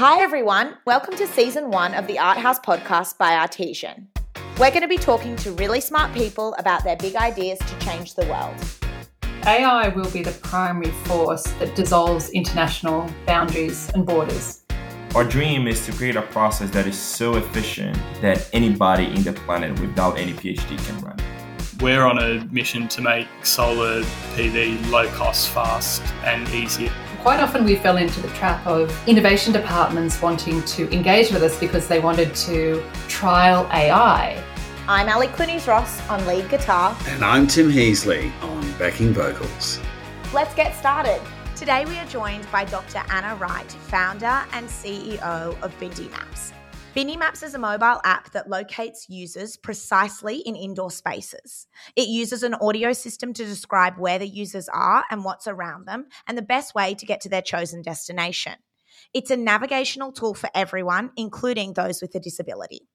Hi everyone, welcome to Season 1 of the Art House Podcast by Artesian. We're going to be talking to really smart people about their big ideas to change the world. AI will be the primary force that dissolves international boundaries and borders. Our dream is to create a process that is so efficient that anybody in the planet without any PhD can run it. We're on a mission to make solar PV low cost, fast and easy. Quite often we fell into the trap of innovation departments wanting to engage with us because they wanted to trial AI. I'm Ali Clunies-Ross on lead guitar. And I'm Tim Heasley on backing vocals. Let's get started. Today we are joined by Dr. Anna Wright, founder and CEO of Bindi Maps. Bindi Maps is a mobile app that locates users precisely in indoor spaces. It uses an audio system to describe where the users are and what's around them and the best way to get to their chosen destination. It's a navigational tool for everyone, including those with a disability.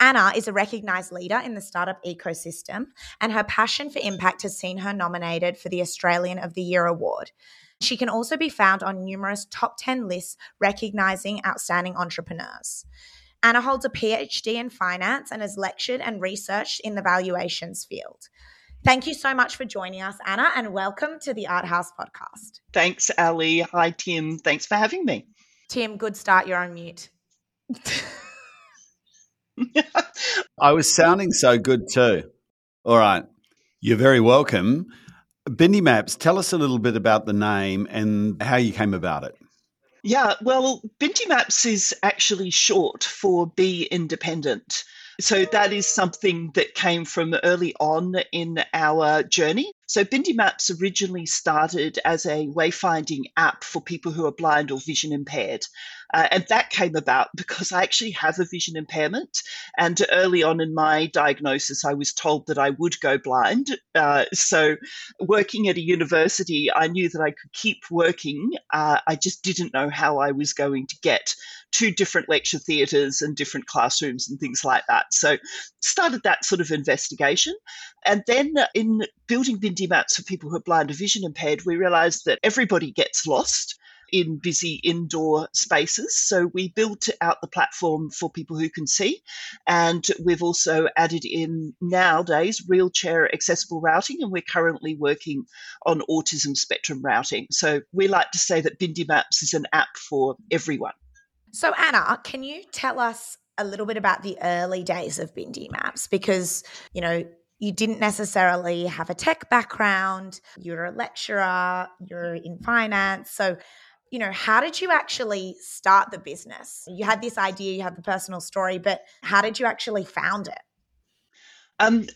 Anna is a recognised leader in the startup ecosystem, and her passion for impact has seen her nominated for the Australian of the Year award. She can also be found on numerous top 10 lists recognising outstanding entrepreneurs. Anna holds a PhD in finance and has lectured and researched in the valuations field. Thank you so much for joining us, Anna, and welcome to the Art House Podcast. Thanks, Ali. Hi, Tim. Thanks for having me. Tim, good start. You're on mute. I was sounding so good too. All right. You're very welcome. Bindi Maps, tell us a little bit about the name and how you came about it. Yeah, well, Bindi Maps is actually short for Be Independent. So that is something that came from early on in our journey. So Bindi Maps originally started as a wayfinding app for people who are blind or vision impaired. And that came about because I actually have a vision impairment. And early on in my diagnosis, I was told that I would go blind. So working at a university, I knew that I could keep working. I just didn't know how I was going to get to different lecture theatres and different classrooms and things like that. So started that sort of investigation. And then in building Bindi Maps for people who are blind or vision impaired, we realised that everybody gets lost in busy indoor spaces. So we built out the platform for people who can see. And we've also added in nowadays wheelchair accessible routing, and we're currently working on autism spectrum routing. So we like to say that Bindi Maps is an app for everyone. So Anna, can you tell us a little bit about the early days of Bindi Maps? Because, you know, you didn't necessarily have a tech background, you're a lecturer, you're in finance. So, you know, how did you actually start the business? You had this idea, you had the personal story, but how did you actually found it?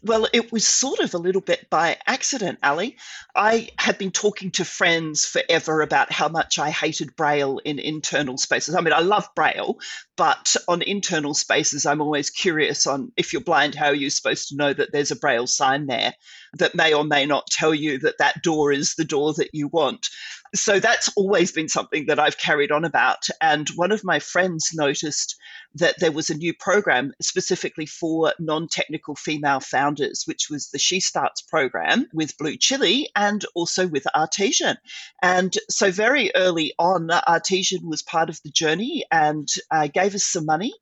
Well, it was sort of a little bit by accident, Ali. I had been talking to friends forever about how much I hated Braille in internal spaces. I mean, I love Braille, but on internal spaces, I'm always curious on if you're blind, how are you supposed to know that there's a Braille sign there that may or may not tell you that that door is the door that you want? So that's always been something that I've carried on about. And one of my friends noticed that there was a new program specifically for non-technical female founders, which was the She Starts program with Blue Chili and also with Artesian. And so very early on, Artesian was part of the journey and gave us some money,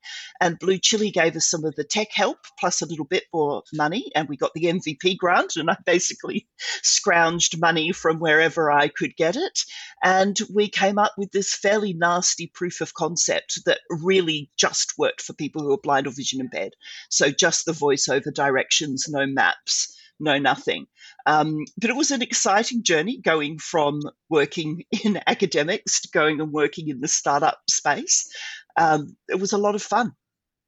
and Blue Chili gave us some of the tech help plus a little bit more money, and we got the MVP grant, and I basically scrounged money from wherever I could get it. And we came up with this fairly nasty proof of concept that really just worked for people who are blind or vision impaired. So just the voiceover directions, no maps, no nothing. But it was an exciting journey going from working in academics to going and working in the startup space. It was a lot of fun.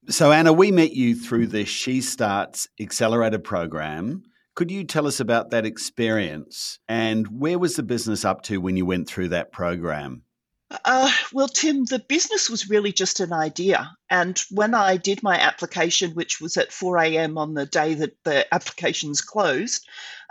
So Anna, we met you through the She Starts Accelerator program. Could you tell us about that experience, and where was the business up to when you went through that program? Well, Tim, the business was really just an idea. And when I did my application, which was at 4 a.m. on the day that the applications closed,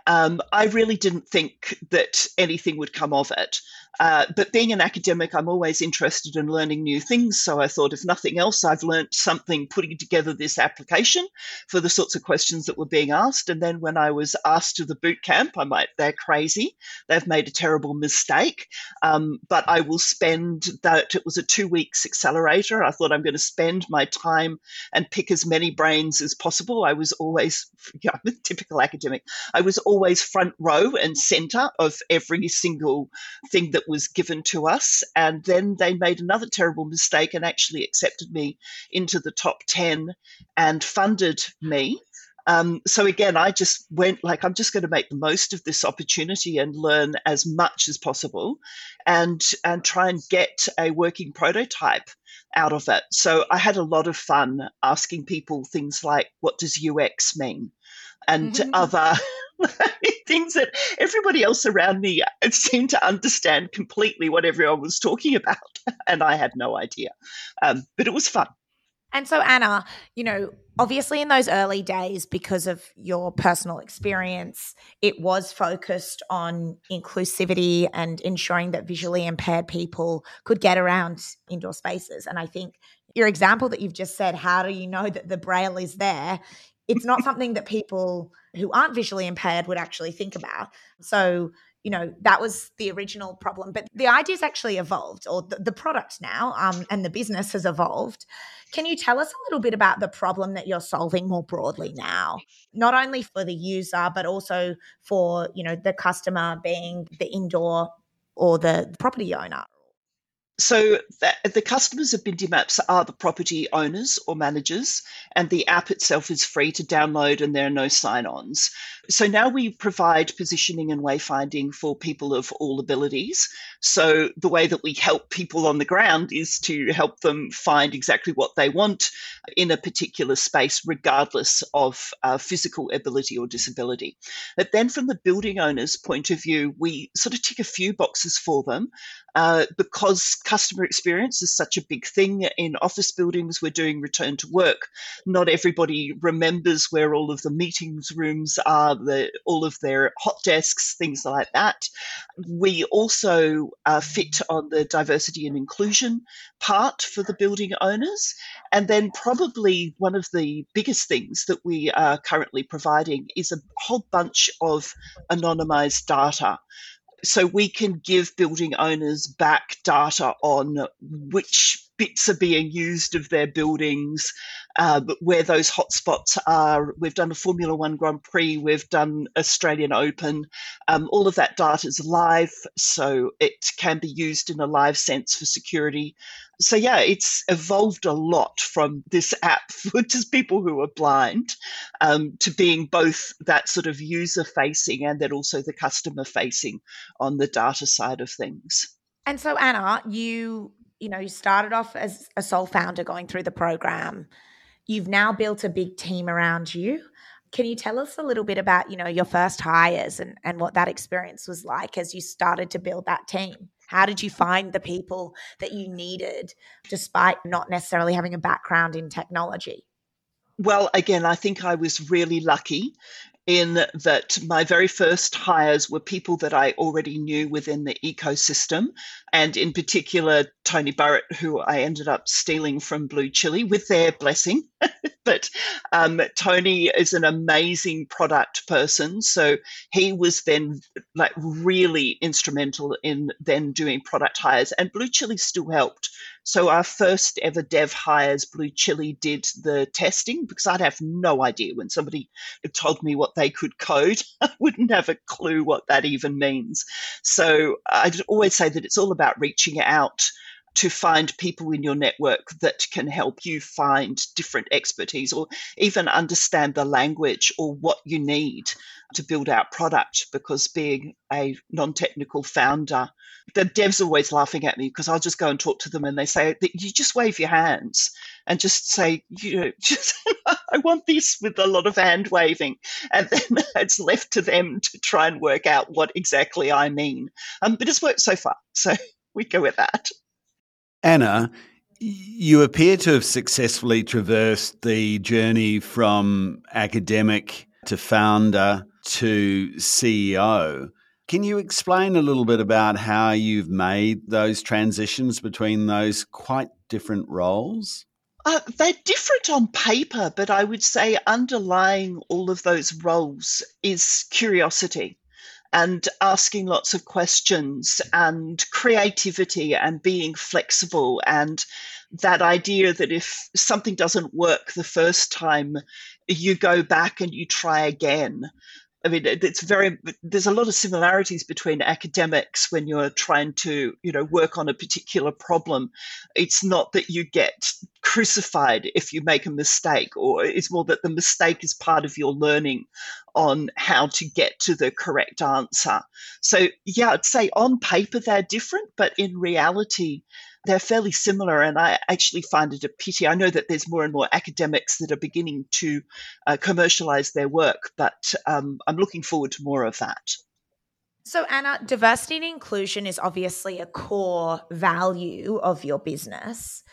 I really didn't think that anything would come of it. But being an academic, I'm always interested in learning new things. So I thought, if nothing else, I've learnt something putting together this application for the sorts of questions that were being asked. And then when I was asked to the boot camp, I might, they're crazy. They've made a terrible mistake. But I will spend that. It was a 2 weeks accelerator. I thought I'm going to spend my time and pick as many brains as possible. I was always, I'm a typical academic. I was always front row and centre of every single thing that was given to us. And then they made another terrible mistake and actually accepted me into the top 10 and funded me. So again, I just went like, I'm just going to make the most of this opportunity and learn as much as possible and try and get a working prototype out of it. So I had a lot of fun asking people things like, what does UX mean? And other things that everybody else around me seemed to understand completely what everyone was talking about. And I had no idea. But it was fun. And so, Anna, you know, obviously in those early days, because of your personal experience, it was focused on inclusivity and ensuring that visually impaired people could get around indoor spaces. And I think your example that you've just said, how do you know that the braille is there? It's not something that people who aren't visually impaired would actually think about. So, you know, that was the original problem. But the idea's actually evolved, or the product now and the business has evolved. Can you tell us a little bit about the problem that you're solving more broadly now, not only for the user, but also for, you know, the customer being the indoor or the property owner? So the customers of Bindi Maps are the property owners or managers, and the app itself is free to download and there are no sign-ons. So now we provide positioning and wayfinding for people of all abilities. So the way that we help people on the ground is to help them find exactly what they want in a particular space, regardless of physical ability or disability. But then from the building owner's point of view, we sort of tick a few boxes for them because customer experience is such a big thing. In office buildings, we're doing return to work. Not everybody remembers where all of the meetings rooms are, all of their hot desks, things like that. We also fit on the diversity and inclusion part for the building owners. And then probably one of the biggest things that we are currently providing is a whole bunch of anonymized data. So we can give building owners back data on which bits are being used of their buildings, where those hotspots are. We've done a Formula One Grand Prix. We've done Australian Open. All of that data is live, so it can be used in a live sense for security. So, yeah, it's evolved a lot from this app for just people who are blind to being both that sort of user-facing and then also the customer-facing on the data side of things. And so, Anna, you started off as a sole founder going through the program. You've now built a big team around you. Can you tell us a little bit about, your first hires and what that experience was like as you started to build that team? How did you find the people that you needed despite not necessarily having a background in technology? Well, again, I think I was really lucky in that my very first hires were people that I already knew within the ecosystem, and in particular, Tony Burrett, who I ended up stealing from Blue Chili with their blessing. But Tony is an amazing product person. So he was then really instrumental in then doing product hires, and Blue Chili still helped. So our first ever dev hires, Blue Chili did the testing, because I'd have no idea when somebody told me what they could code. I wouldn't have a clue what that even means. So I'd always say that it's all about reaching out to find people in your network that can help you find different expertise or even understand the language or what you need to build out product. Because being a non-technical founder, the devs are always laughing at me because I'll just go and talk to them and they say that you just wave your hands and just say, I want this, with a lot of hand waving. And then it's left to them to try and work out what exactly I mean. But it's worked so far, so we go with that. Anna, you appear to have successfully traversed the journey from academic to founder to CEO. Can you explain a little bit about how you've made those transitions between those quite different roles? They're different on paper, but I would say underlying all of those roles is curiosity and asking lots of questions and creativity and being flexible, and that idea that if something doesn't work the first time, you go back and you try again. I mean, there's a lot of similarities between academics when you're trying to, work on a particular problem. It's not that you get crucified if you make a mistake, or it's more that the mistake is part of your learning on how to get to the correct answer. So, yeah, I'd say on paper they're different, but in reality, they're fairly similar, and I actually find it a pity. I know that there's more and more academics that are beginning to commercialise their work, but I'm looking forward to more of that. So, Anna, diversity and inclusion is obviously a core value of your business.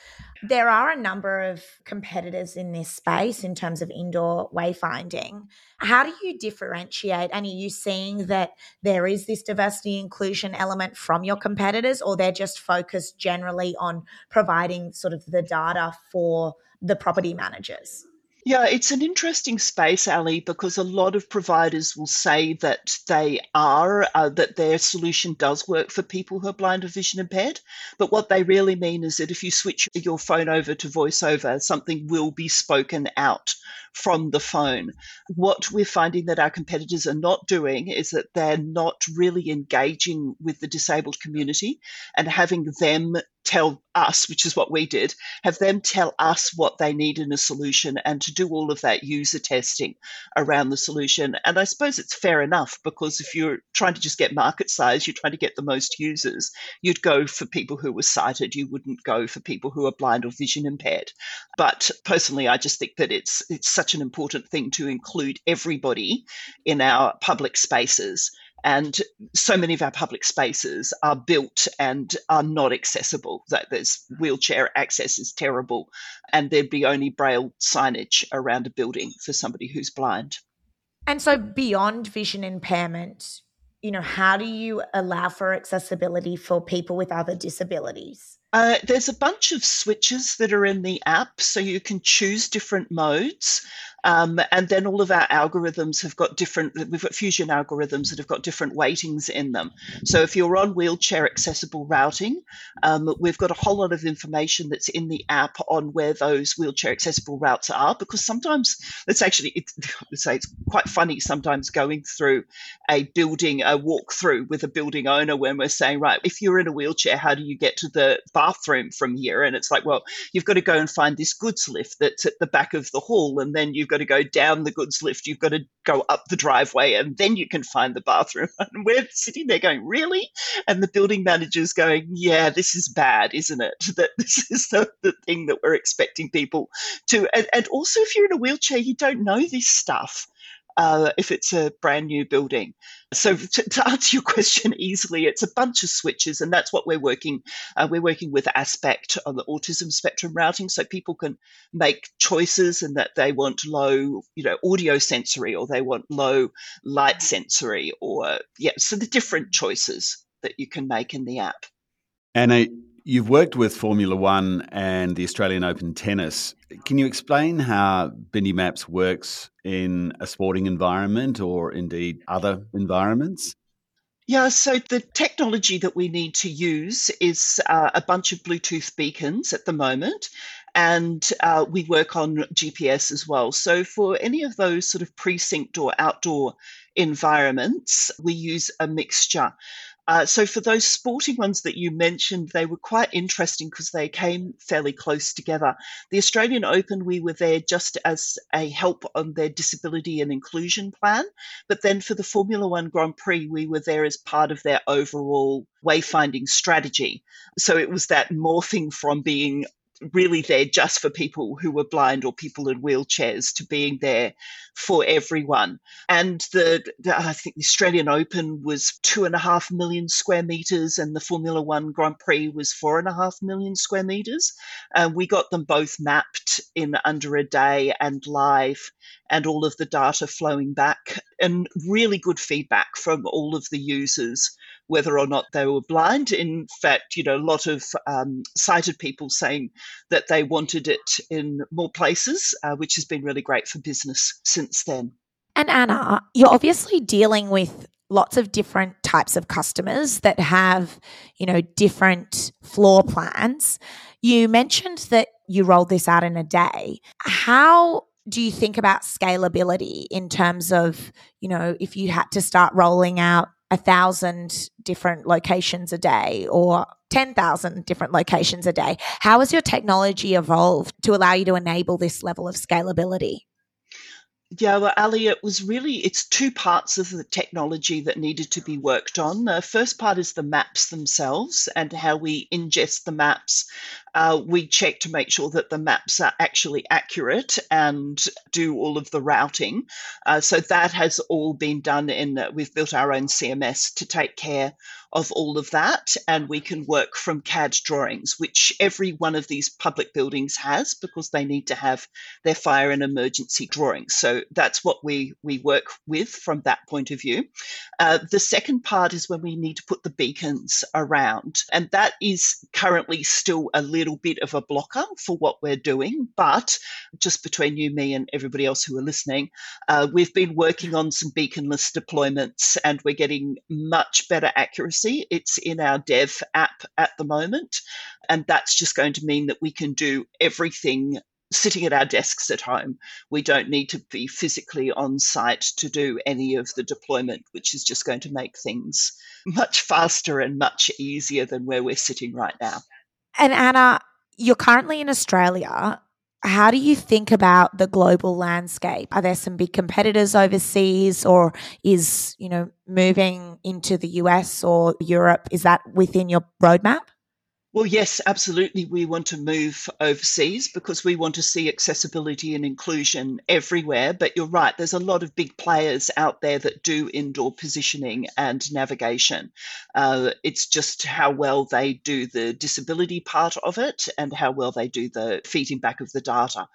There are a number of competitors in this space in terms of indoor wayfinding. How do you differentiate? And are you seeing that there is this diversity inclusion element from your competitors, or they're just focused generally on providing sort of the data for the property managers? Yeah, it's an interesting space, Ali, because a lot of providers will say that that their solution does work for people who are blind or vision impaired. But what they really mean is that if you switch your phone over to voiceover, something will be spoken out from the phone. What we're finding that our competitors are not doing is that they're not really engaging with the disabled community and having them tell us, which is what we did, have them tell us what they need in a solution and to do all of that user testing around the solution. And I suppose it's fair enough, because if you're trying to just get market size, you're trying to get the most users, you'd go for people who were sighted. You wouldn't go for people who are blind or vision impaired. But personally, I just think that it's such an important thing to include everybody in our public spaces. And so many of our public spaces are built and are not accessible. There's wheelchair access is terrible, and there'd be only braille signage around a building for somebody who's blind. And so beyond vision impairment, how do you allow for accessibility for people with other disabilities? There's a bunch of switches that are in the app, so you can choose different modes. And then all of our algorithms have got we've got Fusion algorithms that have got different weightings in them. So if you're on wheelchair accessible routing, we've got a whole lot of information that's in the app on where those wheelchair accessible routes are, because sometimes it's quite funny sometimes going through a building, a walkthrough with a building owner when we're saying, right, if you're in a wheelchair, how do you get to the bathroom from here? And it's like, well, you've got to go and find this goods lift that's at the back of the hall, and then you've got to go down the goods lift, you've got to go up the driveway, and then you can find the bathroom. And we're sitting there going, really? And the building manager's going, yeah, this is bad, isn't it? That this is the thing that we're expecting people to. And also, if you're in a wheelchair, you don't know this stuff. If it's a brand new building. So to answer your question easily, it's a bunch of switches, and that's what we're working. We're working with Aspect on the autism spectrum routing, so people can make choices and that they want low, audio sensory, or they want low light sensory, or so the different choices that you can make in the app. Anna, you've worked with Formula One and the Australian Open Tennis. Can you explain how Bindi Maps works in a sporting environment, or indeed other environments? Yeah, so the technology that we need to use is a bunch of Bluetooth beacons at the moment, and we work on GPS as well. So for any of those sort of precinct or outdoor environments, we use a mixture. So for those sporting ones that you mentioned, they were quite interesting because they came fairly close together. The Australian Open, we were there just as a help on their disability and inclusion plan. But then for the Formula One Grand Prix, we were there as part of their overall wayfinding strategy. So it was that morphing from being really there just for people who were blind or people in wheelchairs to being there for everyone. And I think the Australian Open was 2.5 million square metres and the Formula One Grand Prix was 4.5 million square metres. We got them both mapped in under a day and live, and all of the data flowing back, and really good feedback from all of the users, whether or not they were blind. In fact, you know, a lot of sighted people saying that they wanted it in more places, which has been really great for business since then. And Anna, you're obviously dealing with lots of different types of customers that have, you know, different floor plans. You mentioned that you rolled this out in a day. How do you think about scalability in terms of, you know, if you had to start rolling out 1,000 different locations a day or 10,000 different locations a day? How has your technology evolved to allow you to enable this level of scalability? Yeah, well, Ali, it's two parts of the technology that needed to be worked on. The first part is the maps themselves and how we ingest the maps. We check to make sure that the maps are actually accurate and do all of the routing. So that has all been done we've built our own CMS to take care of all of that, and we can work from CAD drawings, which every one of these public buildings has because they need to have their fire and emergency drawings. So that's what we work with from that point of view. The second part is when we need to put the beacons around, and that is currently still a little bit of a blocker for what we're doing, but just between you, me and everybody else who are listening, we've been working on some beaconless deployments and we're getting much better accuracy. It's in our dev app at the moment, and that's just going to mean that we can do everything sitting at our desks at home. We don't need to be physically on site to do any of the deployment, which is just going to make things much faster and much easier than where we're sitting right now. And Anna, you're currently in Australia. How do you think about the global landscape? Are there some big competitors overseas, or is, you know, moving into the US or Europe, is that within your roadmap? Well, yes, absolutely. We want to move overseas because we want to see accessibility and inclusion everywhere. But you're right, there's a lot of big players out there that do indoor positioning and navigation. It's just how well they do the disability part of it and how well they do the feeding back of the data.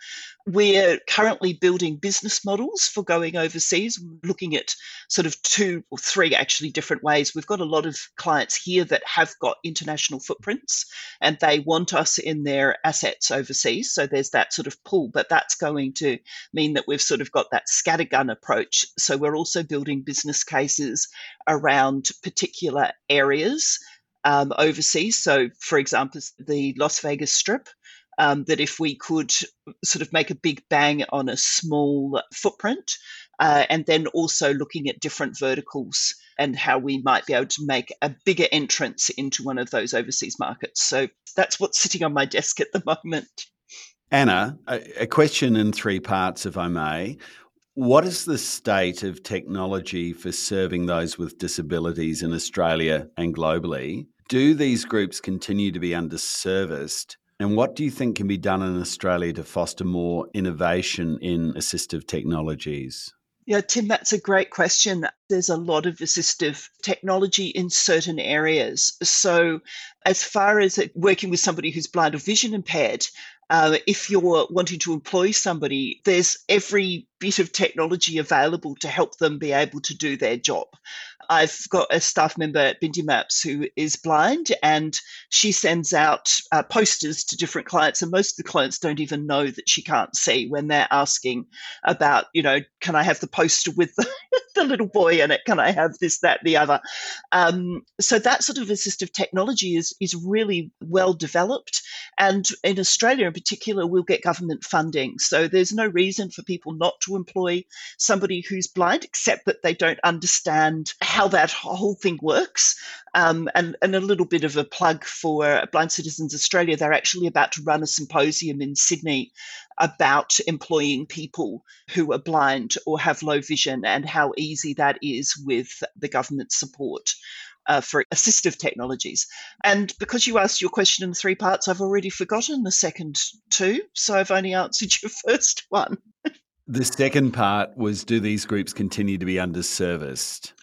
We're currently building business models for going overseas, looking at sort of 2 or 3 actually different ways. We've got a lot of clients here that have got international footprints, and they want us in their assets overseas. So there's that sort of pull, but that's going to mean that we've sort of got that scattergun approach. So we're also building business cases around particular areas overseas. So for example, the Las Vegas Strip, that if we could sort of make a big bang on a small footprint, and then also looking at different verticals and how we might be able to make a bigger entrance into one of those overseas markets. So that's what's sitting on my desk at the moment. Anna, a question in 3 parts, if I may. What is the state of technology for serving those with disabilities in Australia and globally? Do these groups continue to be underserviced? And what do you think can be done in Australia to foster more innovation in assistive technologies? Yeah, Tim, that's a great question. There's a lot of assistive technology in certain areas. So as far as working with somebody who's blind or vision impaired, if you're wanting to employ somebody, there's every bit of technology available to help them be able to do their job. I've got a staff member at Bindi Maps who is blind, and she sends out posters to different clients, and most of the clients don't even know that she can't see when they're asking about, you know, can I have the poster with the, the little boy in it? Can I have this, that, the other? So that sort of assistive technology is really well developed. And in Australia in particular, we'll get government funding. So there's no reason for people not to employ somebody who's blind, except that they don't understand how that whole thing works. And a little bit of a plug for Blind Citizens Australia. They're actually about to run a symposium in Sydney about employing people who are blind or have low vision and how easy that is with the government support. for assistive technologies. And because you asked your question in three parts, I've already forgotten the second two, so I've only answered your first one. The second part was, do these groups continue to be underserviced?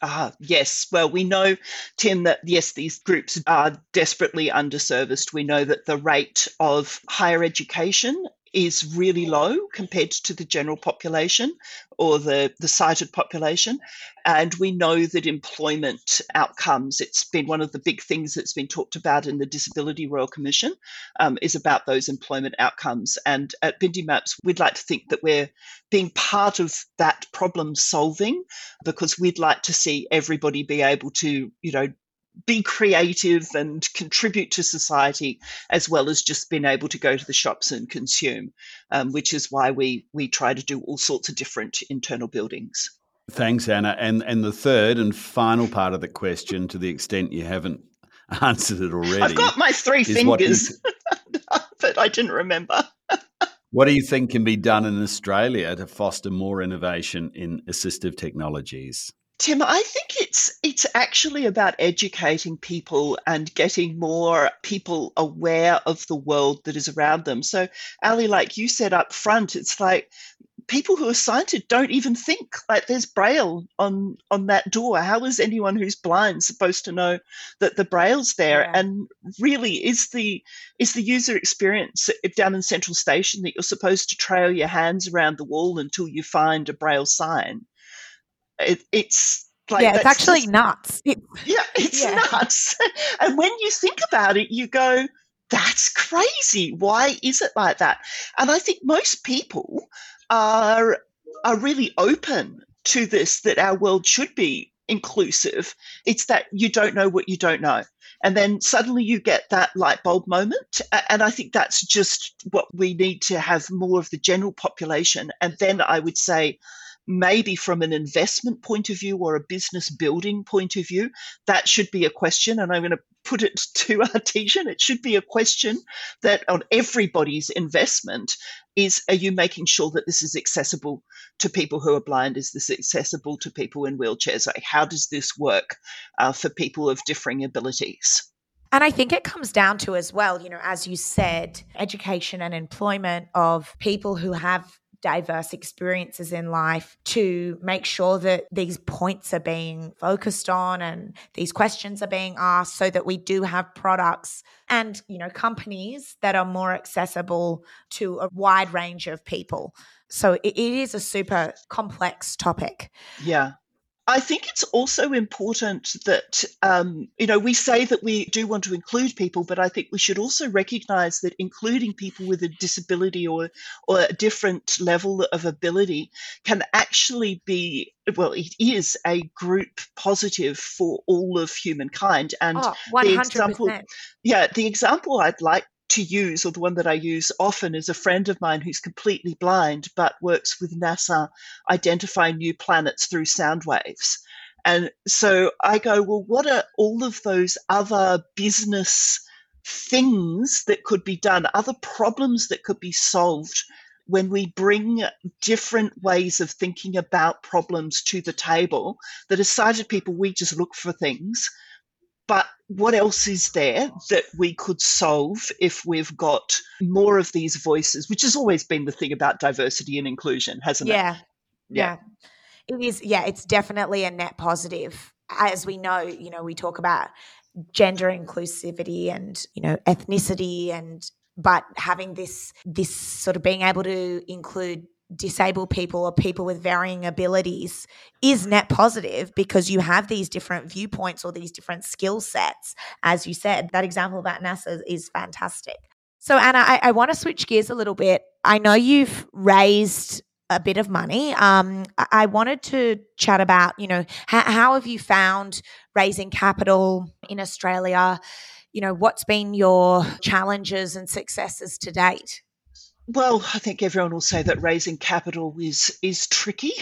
Yes. Well, we know, Tim, that yes, these groups are desperately underserviced. We know that the rate of higher education is really low compared to the general population or the sighted population. And we know that employment outcomes, it's been one of the big things that's been talked about in the Disability Royal Commission, is about those employment outcomes. And at Bindi Maps, we'd like to think that we're being part of that problem solving, because we'd like to see everybody be able to, be creative and contribute to society, as well as just being able to go to the shops and consume, which is why we try to do all sorts of different internal buildings. Thanks, Anna. And the third and final part of the question, to the extent you haven't answered it already. I've got my three fingers, but I didn't remember. What do you think can be done in Australia to foster more innovation in assistive technologies? Tim, I think it's actually about educating people and getting more people aware of the world that is around them. So, Ali, like you said up front, it's like people who are sighted don't even think, like, there's Braille on that door. How is anyone who's blind supposed to know that the Braille's there? Yeah. And really, is the user experience down in Central Station that you're supposed to trail your hands around the wall until you find a Braille sign? It's like, yeah, it's actually just nuts. Nuts. And when you think about it, you go, that's crazy. Why is it like that? And I think most people are really open to this, that our world should be inclusive. It's that you don't know what you don't know. And then suddenly you get that light bulb moment. And I think that's just what we need to have more of the general population. And then I would say, maybe from an investment point of view or a business building point of view, that should be a question. And I'm going to put it to Artesian. It should be a question that on everybody's investment is, are you making sure that this is accessible to people who are blind? Is this accessible to people in wheelchairs? Like, how does this work for people of differing abilities? And I think it comes down to as well, as you said, education and employment of people who have diverse experiences in life, to make sure that these points are being focused on and these questions are being asked, so that we do have products and, companies that are more accessible to a wide range of people. So it is a super complex topic. Yeah. I think it's also important that, we say that we do want to include people, but I think we should also recognise that including people with a disability or a different level of ability can actually be, well, it is a group positive for all of humankind. And 100%. The example I'd like to use, or the one that I use often, is a friend of mine who's completely blind but works with NASA identifying new planets through sound waves. And so I go, well, what are all of those other business things that could be done, other problems that could be solved when we bring different ways of thinking about problems to the table? That as sighted people, we just look for things. But what else is there that we could solve if we've got more of these voices, which has always been the thing about diversity and inclusion, hasn't it? Yeah. It is. Yeah, it's definitely a net positive. As we know, we talk about gender inclusivity and, ethnicity, but having this sort of being able to include disabled people or people with varying abilities is net positive, because you have these different viewpoints or these different skill sets. As you said, that example about NASA is fantastic. So Anna, I want to switch gears a little bit. I know you've raised a bit of money. I wanted to chat about, how have you found raising capital in Australia? What's been your challenges and successes to date? Well, I think everyone will say that raising capital is tricky.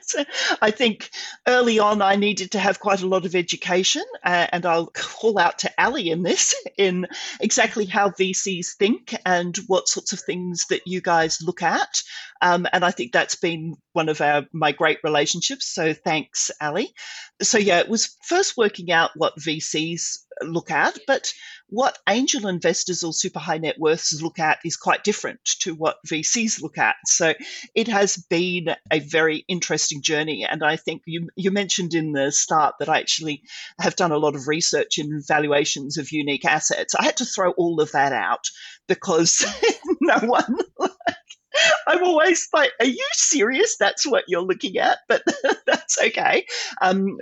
So I think early on I needed to have quite a lot of education, and I'll call out to Ali in this, in exactly how VCs think and what sorts of things that you guys look at. And I think that's been one of my great relationships. So thanks, Ali. So yeah, it was first working out what VCs look at, but what angel investors or super high net worths look at is quite different to what VCs look at. So it has been a very interesting journey. And I think you mentioned in the start that I actually have done a lot of research in valuations of unique assets. I had to throw all of that out because no one... I'm always like, are you serious? That's what you're looking at, but that's okay.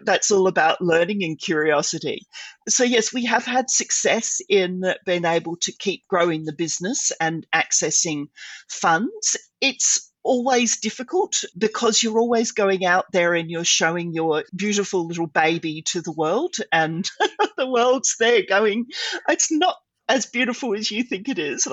That's all about learning and curiosity. So yes, we have had success in being able to keep growing the business and accessing funds. It's always difficult because you're always going out there and you're showing your beautiful little baby to the world, and the world's there going, it's not as beautiful as you think it is.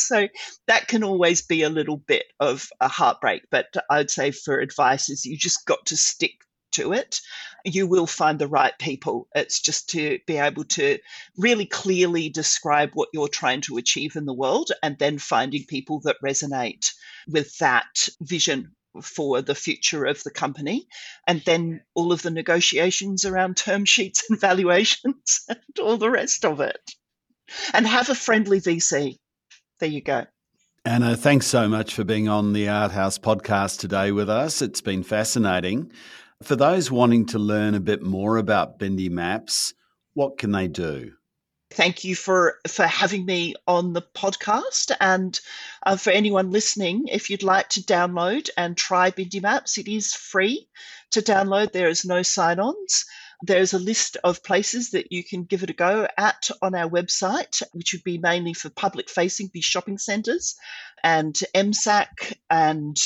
So that can always be a little bit of a heartbreak. But I'd say for advice is you just got to stick to it. You will find the right people. It's just to be able to really clearly describe what you're trying to achieve in the world and then finding people that resonate with that vision for the future of the company, and then all of the negotiations around term sheets and valuations and all the rest of it. And have a friendly VC. There you go. Anna, thanks so much for being on the Art House podcast today with us. It's been fascinating. For those wanting to learn a bit more about Bindi Maps, what can they do? Thank you for having me on the podcast. And for anyone listening, if you'd like to download and try Bindi Maps, it is free to download. There is no sign-ons. There's a list of places that you can give it a go at on our website, which would be mainly for public-facing, be shopping centres and MSAC and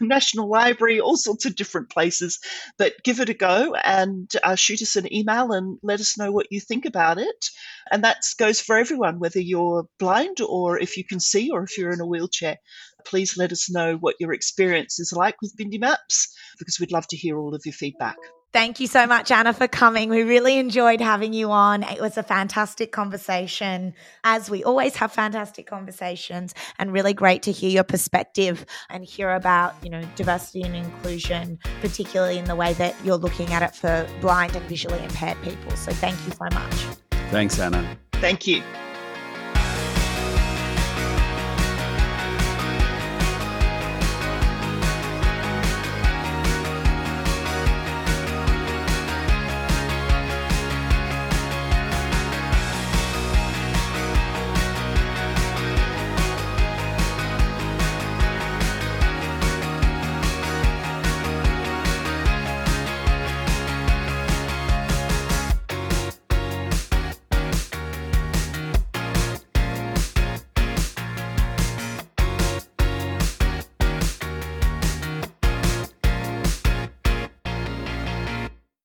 National Library, all sorts of different places. But give it a go and shoot us an email and let us know what you think about it. And that goes for everyone, whether you're blind or if you can see or if you're in a wheelchair. Please let us know what your experience is like with Bindi Maps, because we'd love to hear all of your feedback. Thank you so much, Anna, for coming. We really enjoyed having you on. It was a fantastic conversation, as we always have fantastic conversations, and really great to hear your perspective and hear about, diversity and inclusion, particularly in the way that you're looking at it for blind and visually impaired people. So thank you so much. Thanks, Anna. Thank you.